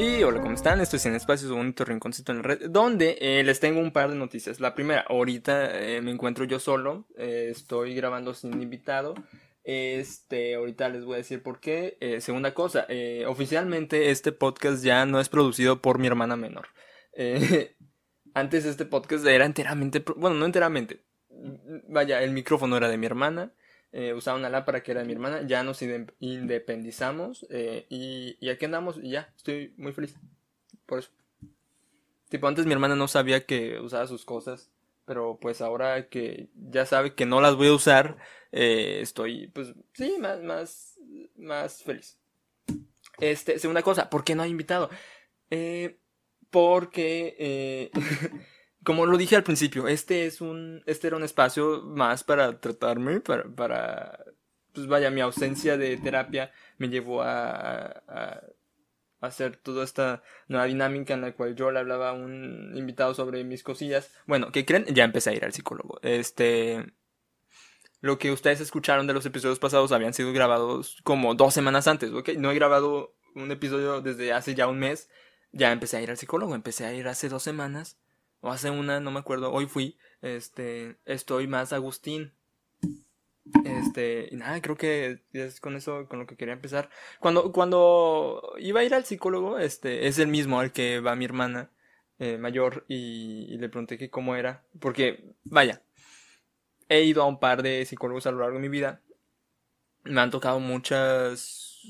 Y hola, ¿cómo están? Esto es en Espacios Bonitos Rinconcito en la red, donde les tengo un par de noticias. La primera, ahorita me encuentro yo solo, estoy grabando sin invitado. Ahorita les voy a decir por qué. Segunda cosa, oficialmente este podcast ya no es producido por mi hermana menor. Antes este podcast era enteramente, bueno, no enteramente, vaya, el micrófono era de mi hermana. Usaba una lámpara que era de mi hermana. Ya nos independizamos, y aquí andamos y ya, estoy muy feliz por eso. Tipo, antes mi hermana no sabía que usaba sus cosas, pero pues ahora que ya sabe que no las voy a usar, estoy, pues sí, más feliz. Segunda cosa, ¿por qué no hay invitado? Porque como lo dije al principio, este era un espacio más para tratarme, para pues vaya, mi ausencia de terapia me llevó a hacer toda esta nueva dinámica en la cual yo le hablaba a un invitado sobre mis cosillas. Bueno, ¿qué creen? Ya empecé a ir al psicólogo. Lo que ustedes escucharon de los episodios pasados habían sido grabados como 2 semanas antes, ¿ok? No he grabado un episodio desde hace ya un mes. Ya empecé a ir al psicólogo, empecé a ir hace 2 semanas. O hace una, no me acuerdo, hoy fui. Estoy más Agustín. Y nada, creo que es con eso con lo que quería empezar. Cuando iba a ir al psicólogo, es el mismo al que va mi hermana mayor, y le pregunté que cómo era, porque, vaya, he ido a un par de psicólogos a lo largo de mi vida. Me han tocado muchas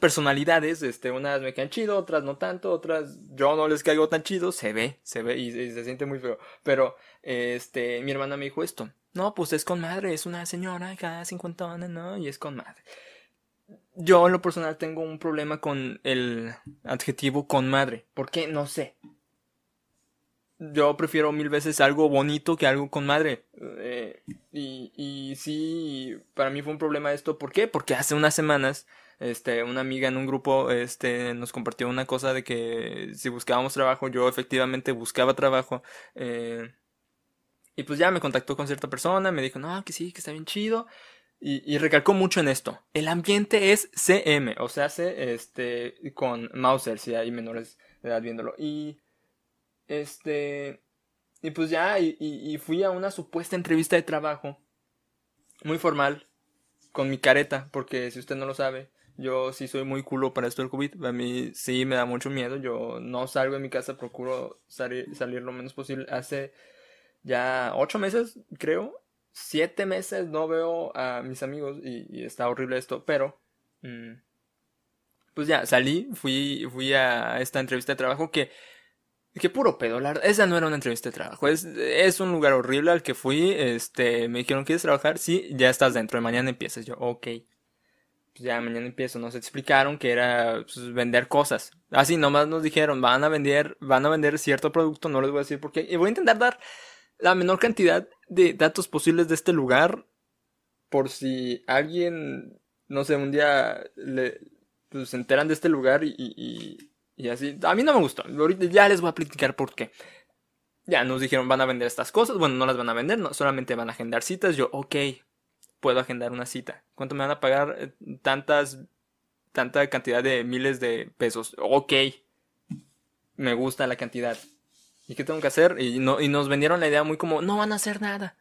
personalidades, unas me caen chido, otras no tanto, otras yo no les caigo tan chido, se ve y se siente muy feo, pero mi hermana me dijo esto: no, pues es con madre, es una señora cada 50 años, ¿no? Y es con madre. Yo en lo personal tengo un problema con el adjetivo con madre, porque no sé, yo prefiero 1000 veces algo bonito que algo con madre. Y sí, para mí fue un problema esto. ¿Por qué? Porque hace unas semanas una amiga en un grupo nos compartió una cosa de que si buscábamos trabajo, yo efectivamente buscaba trabajo. Y pues ya me contactó con cierta persona, me dijo, no, que sí, que está bien chido. Y recalcó mucho en esto: el ambiente es CM, o sea, con Mauser, si hay menores de edad viéndolo. Y pues ya, y fui a una supuesta entrevista de trabajo, muy formal, con mi careta, porque si usted no lo sabe, yo sí soy muy culo para esto del COVID. A mí sí me da mucho miedo, yo no salgo de mi casa, procuro salir lo menos posible. Hace ya 8 meses, creo, 7 meses no veo a mis amigos, y está horrible esto, pero... pues ya, salí, fui a esta entrevista de trabajo que... Qué puro pedo, esa no era una entrevista de trabajo, es un lugar horrible al que fui. Me dijeron, ¿quieres trabajar? Sí, ya estás dentro, de mañana empiezas. Yo, ok, pues ya mañana empiezo. Nos explicaron que era, pues, vender cosas, así nomás nos dijeron, van a vender cierto producto, no les voy a decir por qué, y voy a intentar dar la menor cantidad de datos posibles de este lugar, por si alguien, no sé, un día se enteran de este lugar y así. A mí no me gustó. Ahorita ya les voy a platicar por qué. Ya nos dijeron, van a vender estas cosas. Bueno, no las van a vender, no, solamente van a agendar citas. Yo, ok, puedo agendar una cita. ¿Cuánto me van a pagar? Tanta cantidad de miles de pesos. Ok, me gusta la cantidad. ¿Y qué tengo que hacer? Y nos vendieron la idea muy como, no van a hacer nada.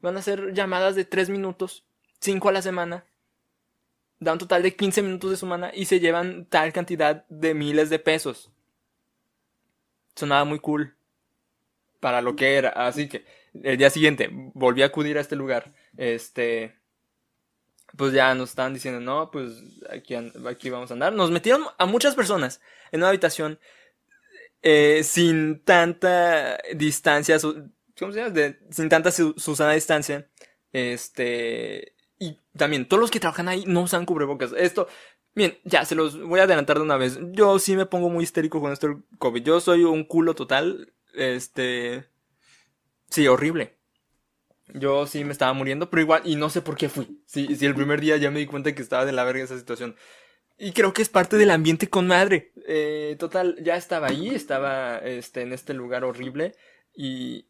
Van a hacer llamadas de 3 minutos, 5 a la semana. Da un total de 15 minutos de semana y se llevan tal cantidad de miles de pesos. Sonaba muy cool para lo que era. Así que el día siguiente volví a acudir a este lugar. Pues ya nos estaban diciendo, no, pues aquí vamos a andar. Nos metieron a muchas personas en una habitación sin tanta distancia. ¿Cómo se llama? Sin tanta Susana distancia. Y también, todos los que trabajan ahí no usan cubrebocas. Esto, bien, ya se los voy a adelantar de una vez. Yo sí me pongo muy histérico con esto del COVID. Yo soy un culo total. Sí, horrible. Yo sí me estaba muriendo, pero igual, y no sé por qué fui. Sí, el primer día ya me di cuenta que estaba de la verga esa situación. Y creo que es parte del ambiente con madre. Total, ya estaba ahí, estaba en este lugar horrible. Y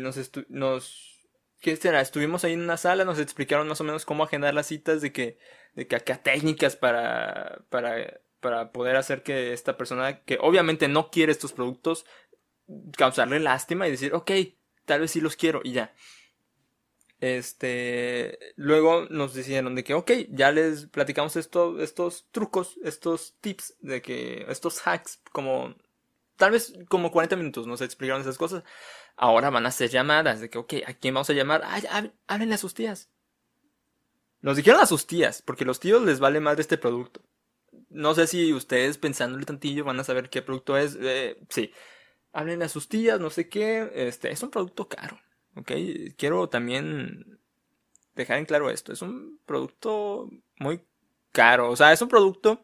nos... ¿Qué será? Estuvimos ahí en una sala, nos explicaron más o menos cómo agendar las citas, de que acá técnicas para para poder hacer que esta persona que obviamente no quiere estos productos, causarle lástima y decir, ok, tal vez sí los quiero y ya. Luego nos dijeron de que, ok, ya les platicamos estos trucos, estos tips, de que estos hacks, como tal vez como 40 minutos nos explicaron esas cosas. Ahora van a hacer llamadas, de que, ok, ¿a quién vamos a llamar? Ay, háblenle a sus tías. Nos dijeron a sus tías, porque los tíos les vale madre este producto. No sé si ustedes pensándole tantillo van a saber qué producto es. Sí, háblenle a sus tías, no sé qué. Es un producto caro. Ok, quiero también dejar en claro esto. Es un producto muy caro. O sea, es un producto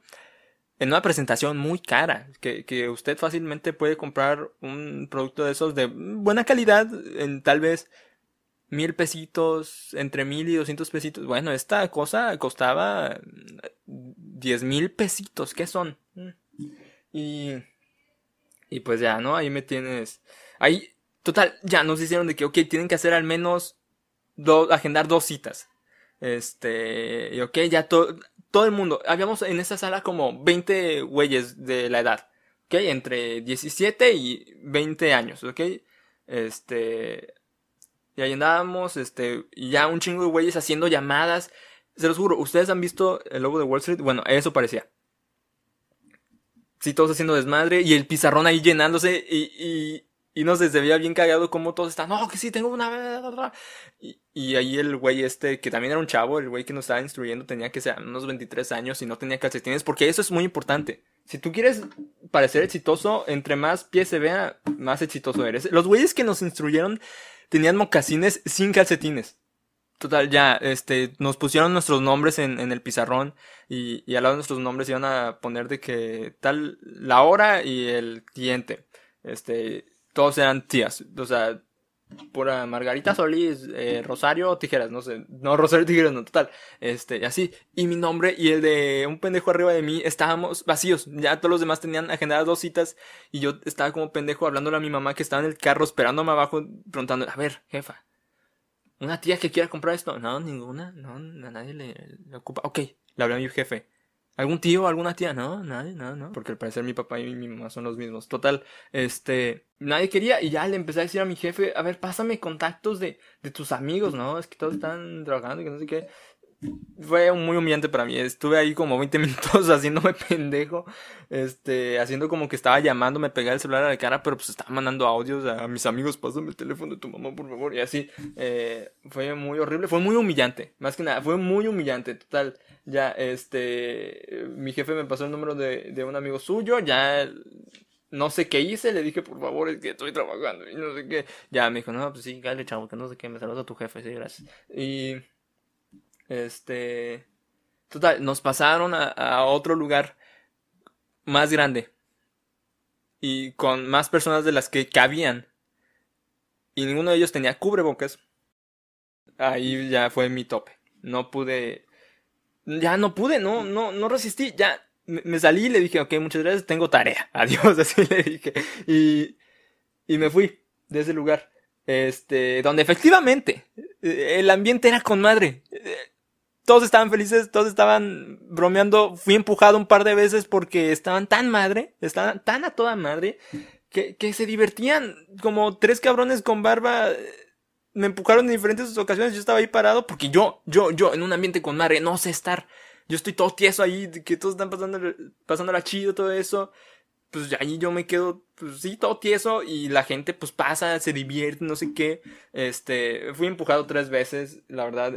en una presentación muy cara. Que usted fácilmente puede comprar un producto de esos de buena calidad en tal vez 1,000 pesitos, entre 1,000 y 200 pesitos. Bueno, esta cosa costaba 10,000 pesitos. ¿Qué son? Y pues ya, ¿no? Ahí me tienes. Ahí. Total, ya nos hicieron de que, ok, tienen que hacer al menos agendar 2 citas. Y ok, ya todo el mundo. Habíamos en esa sala como 20 güeyes de la edad, ok, entre 17 y 20 años, ok. Y ahí andábamos, y ya un chingo de güeyes haciendo llamadas. Se los juro, ¿ustedes han visto El Lobo de Wall Street? Bueno, eso parecía. Sí, todos haciendo desmadre y el pizarrón ahí llenándose y no sé, se veía bien cagado como todos están, no, que sí, tengo una... Y ahí el güey que también era un chavo, el güey que nos estaba instruyendo tenía que ser unos 23 años y no tenía calcetines, porque eso es muy importante. Si tú quieres parecer exitoso, entre más pies se vea, más exitoso eres. Los güeyes que nos instruyeron tenían mocasines sin calcetines. Total, ya, nos pusieron nuestros nombres en el pizarrón y al lado de nuestros nombres iban a poner de que tal, la hora y el cliente, Todos eran tías, o sea, pura Margarita Solís, Rosario Tijeras, no sé, no, Rosario Tijeras, no, total, y así. Y mi nombre y el de un pendejo arriba de mí estábamos vacíos, ya todos los demás tenían agendadas 2 citas y yo estaba como pendejo hablándole a mi mamá que estaba en el carro esperándome abajo, preguntando, a ver, jefa, ¿una tía que quiera comprar esto? No, ninguna, no, a nadie le ocupa. Ok, le hablé a mi jefe. ¿Algún tío, alguna tía? No, nadie, no. Porque al parecer mi papá y mi mamá son los mismos. Total, nadie quería y ya le empecé a decir a mi jefe, a ver, pásame contactos de tus amigos, ¿no? Es que todos están trabajando y que no sé qué. Fue muy humillante para mí. Estuve ahí como 20 minutos haciéndome pendejo, haciendo como que estaba llamando, me pegaba el celular a la cara, pero pues estaba mandando audios a mis amigos, pásame el teléfono de tu mamá, por favor, y así. Fue muy horrible, fue muy humillante, más que nada, fue muy humillante, total. Ya, mi jefe me pasó el número de un amigo suyo, ya no sé qué hice, le dije, por favor, es que estoy trabajando, y no sé qué. Ya, me dijo, no, pues sí, dale, chavo, que no sé qué, me saludas a tu jefe, sí, gracias. Y... total, nos pasaron a otro lugar más grande y con más personas de las que cabían y ninguno de ellos tenía cubrebocas. Ahí ya fue mi tope. No resistí, ya me salí y le dije, ok, muchas gracias, tengo tarea, adiós, así le dije. Y me fui de ese lugar, donde efectivamente el ambiente era con madre. Todos estaban felices, todos estaban bromeando. Fui empujado un par de veces porque estaban tan a toda madre, que se divertían. Como 3 cabrones con barba me empujaron en diferentes ocasiones. Yo estaba ahí parado porque yo, en un ambiente con madre, no sé estar. Yo estoy todo tieso ahí, que todos están pasándola chido, todo eso. Pues ahí yo me quedo, pues sí, todo tieso y la gente pues pasa, se divierte, no sé qué. Fui empujado 3 veces, la verdad,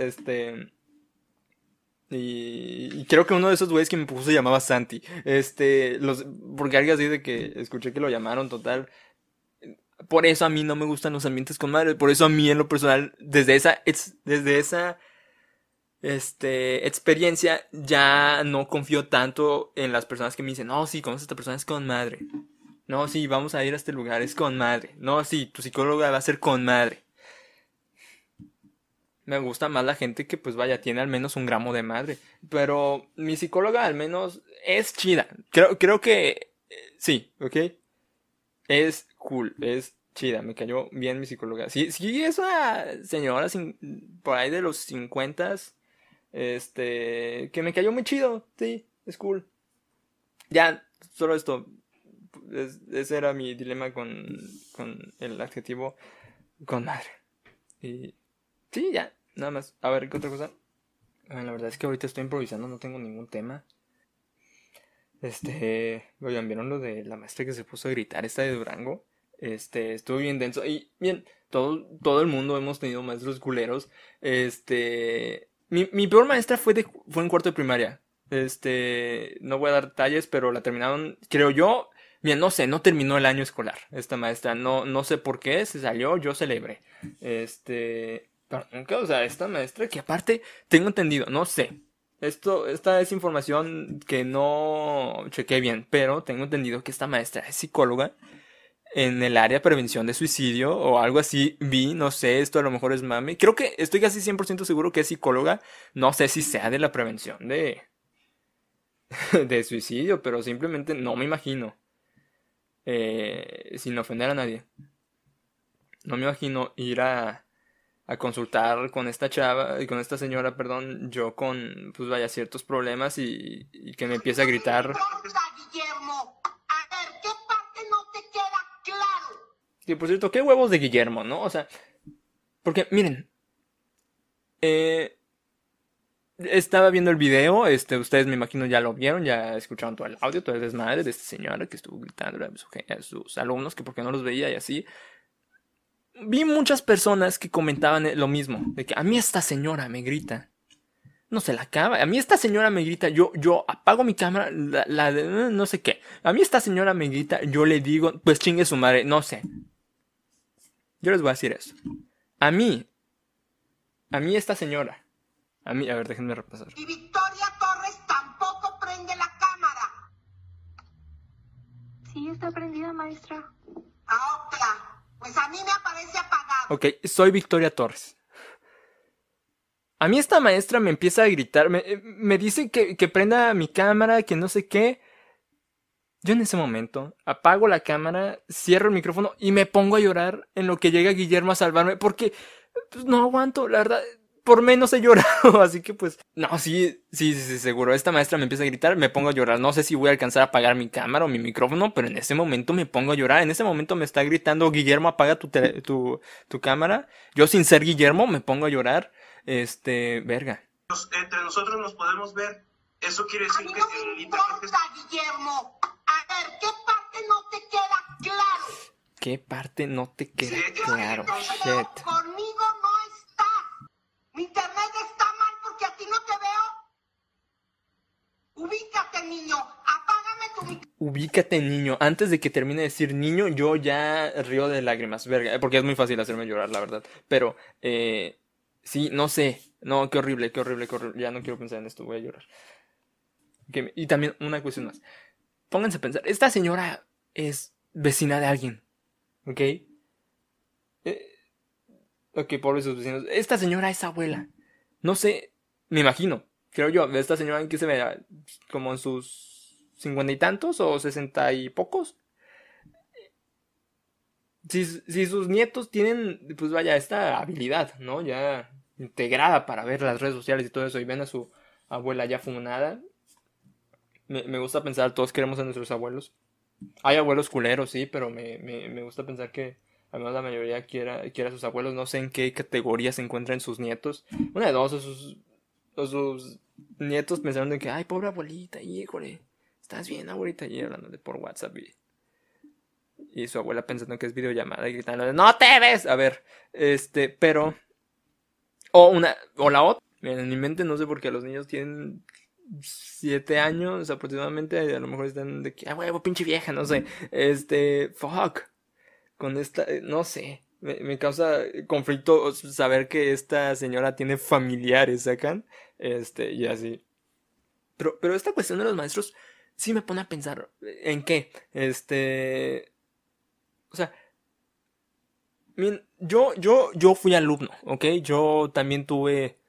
Y creo que uno de esos güeyes que me empujó se llamaba Santi. Porque algo así de que escuché que lo llamaron, total. Por eso a mí no me gustan los ambientes con madre. Por eso a mí en lo personal, desde esa experiencia, ya no confío tanto en las personas que me dicen, no, sí, conoces a esta persona, es con madre. No, sí, vamos a ir a este lugar, es con madre. No, sí, tu psicóloga va a ser con madre. Me gusta más la gente que, pues vaya, tiene al menos un gramo de madre. Pero mi psicóloga al menos es chida. Creo que sí, ¿ok? Es cool, es chida, me cayó bien mi psicóloga. Sí, es una señora por ahí de los 50, que me cayó muy chido, sí, es cool. Ya, solo esto. Ese era mi dilema con el adjetivo con madre. Y sí, ya, nada más. A ver, ¿qué otra cosa? La verdad es que ahorita estoy improvisando, no tengo ningún tema. Oigan, ¿vieron lo de la maestra que se puso a gritar, esta de Durango? Estuvo bien denso. Y bien, todo el mundo hemos tenido maestros culeros. Mi peor maestra fue en cuarto de primaria. No voy a dar detalles, pero la terminaron, creo yo. Bien, no sé, no terminó el año escolar esta maestra, no sé por qué, se salió, yo celebré. Pero nunca, o sea, esta maestra que aparte tengo entendido, no sé. Esta es información que no chequé bien, pero tengo entendido que esta maestra es psicóloga en el área de prevención de suicidio o algo así, no sé, esto a lo mejor es mami. Creo que estoy casi 100% seguro que es psicóloga, no sé si sea de la prevención de suicidio, pero simplemente no me imagino. Sin ofender a nadie, no me imagino ir a consultar con esta chava, con esta señora, perdón, yo con, pues vaya, ciertos problemas y que me empiece a gritar. Guillermo, a ver, ¿qué parte no te queda claro? Y por cierto, ¿qué huevos de Guillermo, no? O sea, porque, miren, estaba viendo el video, ustedes me imagino ya lo vieron, ya escucharon todo el audio, todo el desmadre de esta señora que estuvo gritando a sus alumnos que porque no los veía y así. Vi muchas personas que comentaban lo mismo, de que a mí esta señora me grita, no se la acaba, a mí esta señora me grita, yo apago mi cámara, no sé qué, a mí esta señora me grita, yo le digo, pues chingue su madre, no sé. Yo les voy a decir eso. A mí esta señora. A mí, a ver, déjenme repasar. Y Victoria Torres tampoco prende la cámara. Sí, está prendida, maestra. Ah, otra. Pues a mí me aparece apagada. Ok, soy Victoria Torres. A mí esta maestra me empieza a gritar, me dice que prenda mi cámara, que no sé qué. Yo en ese momento apago la cámara, cierro el micrófono y me pongo a llorar en lo que llega Guillermo a salvarme. Porque pues, no aguanto, la verdad. Por menos he llorado, así que pues... No, sí, seguro. Esta maestra me empieza a gritar, me pongo a llorar. No sé si voy a alcanzar a apagar mi cámara o mi micrófono, pero en ese momento me pongo a llorar. En ese momento me está gritando, Guillermo, apaga tu cámara. Yo, sin ser Guillermo, me pongo a llorar. Verga. Entre nosotros nos podemos ver. Eso quiere decir que... A mí no me importa, Guillermo. A ver, ¿qué parte no te queda claro? ¿Qué parte no te queda claro? Shit. Conmigo no. Mi internet está mal porque a ti no te veo. Ubícate, niño. Apágame tu micrófono. Ubícate, niño. Antes de que termine de decir niño, yo ya río de lágrimas. Verga, porque es muy fácil hacerme llorar, la verdad. Pero, sí, no sé. No, qué horrible. Ya no quiero pensar en esto, voy a llorar. Okay, y también una cuestión más. Pónganse a pensar. Esta señora es vecina de alguien. ¿Ok? Ok, pobres sus vecinos. Esta señora es abuela. No sé, me imagino. Creo yo, esta señora en que se ve como en sus 50 y tantos o 60 y pocos. Si sus nietos tienen, pues vaya, esta habilidad, ¿no? Ya integrada para ver las redes sociales y todo eso. Y ven a su abuela ya fumada. Me gusta pensar, todos queremos a nuestros abuelos. Hay abuelos culeros, sí, pero me gusta pensar que... Además, la mayoría quiere a sus abuelos. No sé en qué categoría se encuentran sus nietos. Una de dos, o sus nietos pensaron de que, ay, pobre abuelita, híjole, ¿estás bien, abuelita? Y hablándole por WhatsApp. Y su abuela pensando que es videollamada y gritando, ¡no te ves! A ver, pero... O la otra. En mi mente no sé por qué los niños tienen 7 años aproximadamente. A lo mejor están de que, ah, huevo, pinche vieja, no sé. Fuck. Con esta, no sé, me causa conflicto saber que esta señora tiene familiares, ¿sacan? Y así. Pero esta cuestión de los maestros sí me pone a pensar, ¿en qué? O sea, miren, yo fui alumno, ¿ok? Yo también tuve,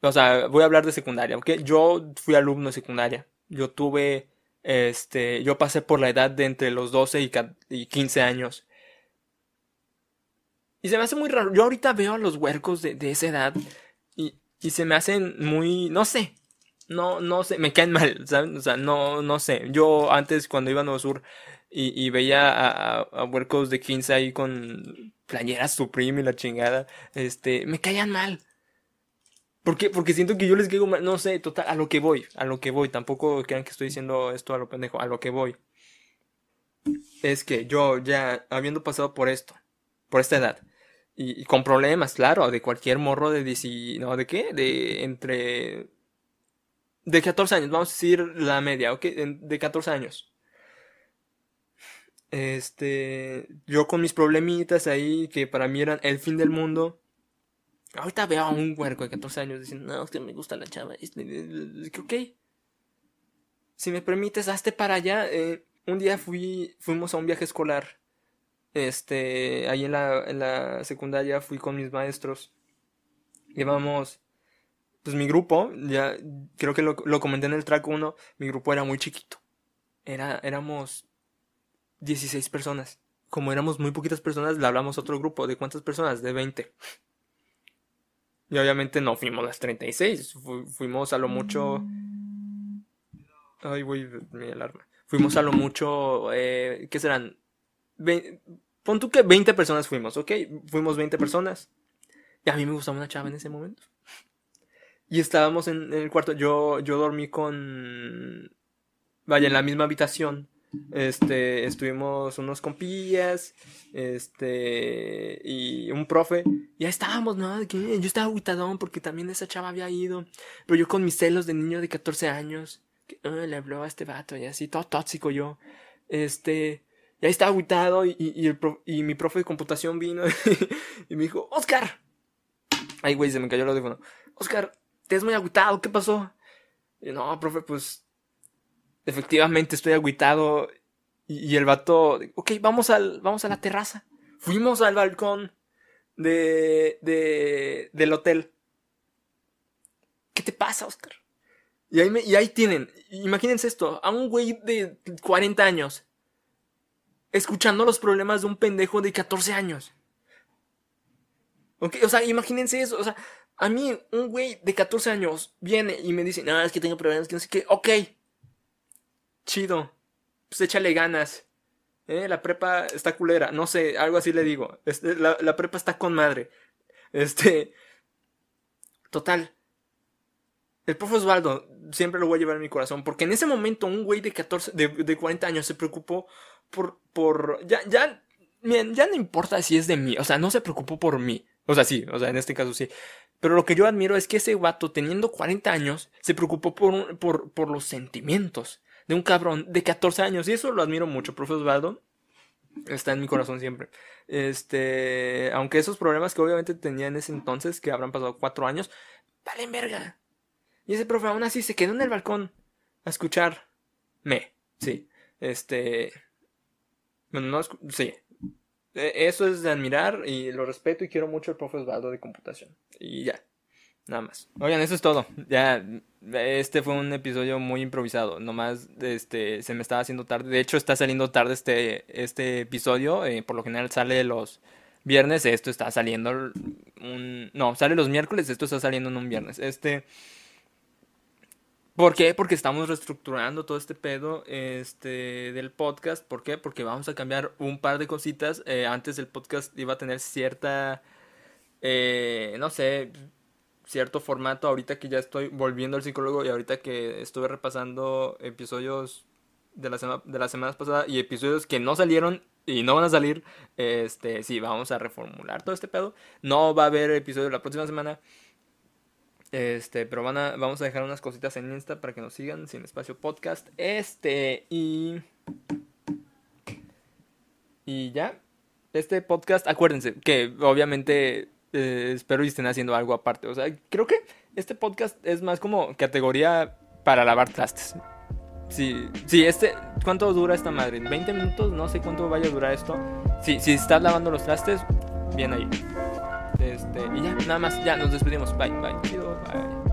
o sea, voy a hablar de secundaria, ¿ok? Yo fui alumno de secundaria, yo tuve, yo pasé por la edad de entre los 12 y 15 años. Y se me hace muy raro. Yo ahorita veo a los huercos de esa edad y se me hacen muy... No sé. no sé, me caen mal, ¿saben? O sea, no sé. Yo antes, cuando iba a Nuevo Sur y veía a huercos de 15 ahí con playeras Supreme y la chingada, me caían mal. ¿Por qué? Porque siento que yo les caigo mal, no sé, total, a lo que voy. Tampoco crean que estoy diciendo esto a lo pendejo, a lo que voy. Es que yo ya, habiendo pasado por esto, por esta edad, y con problemas, claro, de cualquier morro de 10, no, ¿de qué? De 14 años, vamos a decir la media, ¿ok? De 14 años. Yo con mis problemitas ahí, que para mí eran el fin del mundo. Ahorita veo a un huerco de 14 años diciendo, no, es que me gusta la chava. Ok, si me permites, hazte para allá. Un día fuimos a un viaje escolar. Ahí en la secundaria fui con mis maestros. Llevamos, pues mi grupo, ya creo que lo comenté en el track 1, mi grupo era muy chiquito. Éramos 16 personas. Como éramos muy poquitas personas, le hablamos a otro grupo. ¿De cuántas personas? De 20. Y obviamente no fuimos las 36. Fuimos a lo mucho... Ay, güey, mi alarma. Fuimos a lo mucho... ¿qué serán? Pon tú que 20 personas fuimos, ¿ok? Fuimos 20 personas. Y a mí me gustaba una chava en ese momento. Y estábamos en el cuarto. Yo dormí con... Vaya, en la misma habitación. Estuvimos unos compillas, y un profe, y ahí estábamos, ¿no? Yo estaba agüitadón porque también esa chava había ido, pero yo con mis celos de niño de 14 años, que, le habló a este vato y así, todo tóxico yo, y ahí estaba agüitado, y mi profe de computación vino y me dijo, Oscar, ay güey, se me cayó el audífono, Oscar, te ves muy agüitado, ¿qué pasó? Y, no, profe, pues, efectivamente estoy agüitado. Y el vato, ok, vamos a la terraza. Fuimos al balcón del hotel. ¿Qué te pasa, Oscar? Y ahí tienen, imagínense esto, a un güey de 40 años escuchando los problemas de un pendejo de 14 años. Ok, o sea, imagínense eso, o sea, a mí un güey de 14 años viene y me dice, no, es que tengo problemas, que no sé qué, ok. Chido, pues échale ganas. La prepa está culera, no sé, algo así le digo. La prepa está con madre. Total. El profe Osvaldo, siempre lo voy a llevar en mi corazón. Porque en ese momento un güey de 40 años se preocupó por miren, ya no importa si es de mí. O sea, no se preocupó por mí. O sea, sí, o sea, en este caso sí. Pero lo que yo admiro es que ese vato, teniendo 40 años, se preocupó por los sentimientos de un cabrón de 14 años. Y eso lo admiro mucho. Profe Osvaldo está en mi corazón siempre. Aunque esos problemas que obviamente tenía en ese entonces, que habrán pasado 4 años, valen verga. Y ese profe aún así se quedó en el balcón a escucharme. Sí. Bueno, no... Sí. Eso es de admirar y lo respeto y quiero mucho al profe Osvaldo de computación. Y ya. Nada más. Oigan, eso es todo. Ya, este fue un episodio muy improvisado. Nomás, se me estaba haciendo tarde. De hecho, está saliendo tarde este episodio. Por lo general sale los viernes. Esto está saliendo No, sale los miércoles. Esto está saliendo en un viernes. ¿Por qué? Porque estamos reestructurando todo este pedo del podcast. ¿Por qué? Porque vamos a cambiar un par de cositas. Antes el podcast iba a tener cierta... no sé... cierto formato. Ahorita que ya estoy volviendo al psicólogo y ahorita que estuve repasando episodios de las semanas pasadas y episodios que no salieron y no van a salir, sí, vamos a reformular todo este pedo. No va a haber episodio la próxima semana, pero vamos a dejar unas cositas en Insta para que nos sigan, Sin Espacio Podcast, y ya, este podcast, acuérdense que obviamente... espero y estén haciendo algo aparte. O sea, creo que este podcast es más como categoría para lavar trastes. Sí, ¿cuánto dura esta madre? ¿20 minutos? No sé cuánto vaya a durar esto. Si estás lavando los trastes, bien ahí. Y ya, nada más, ya nos despedimos. Bye, bye, chido, bye.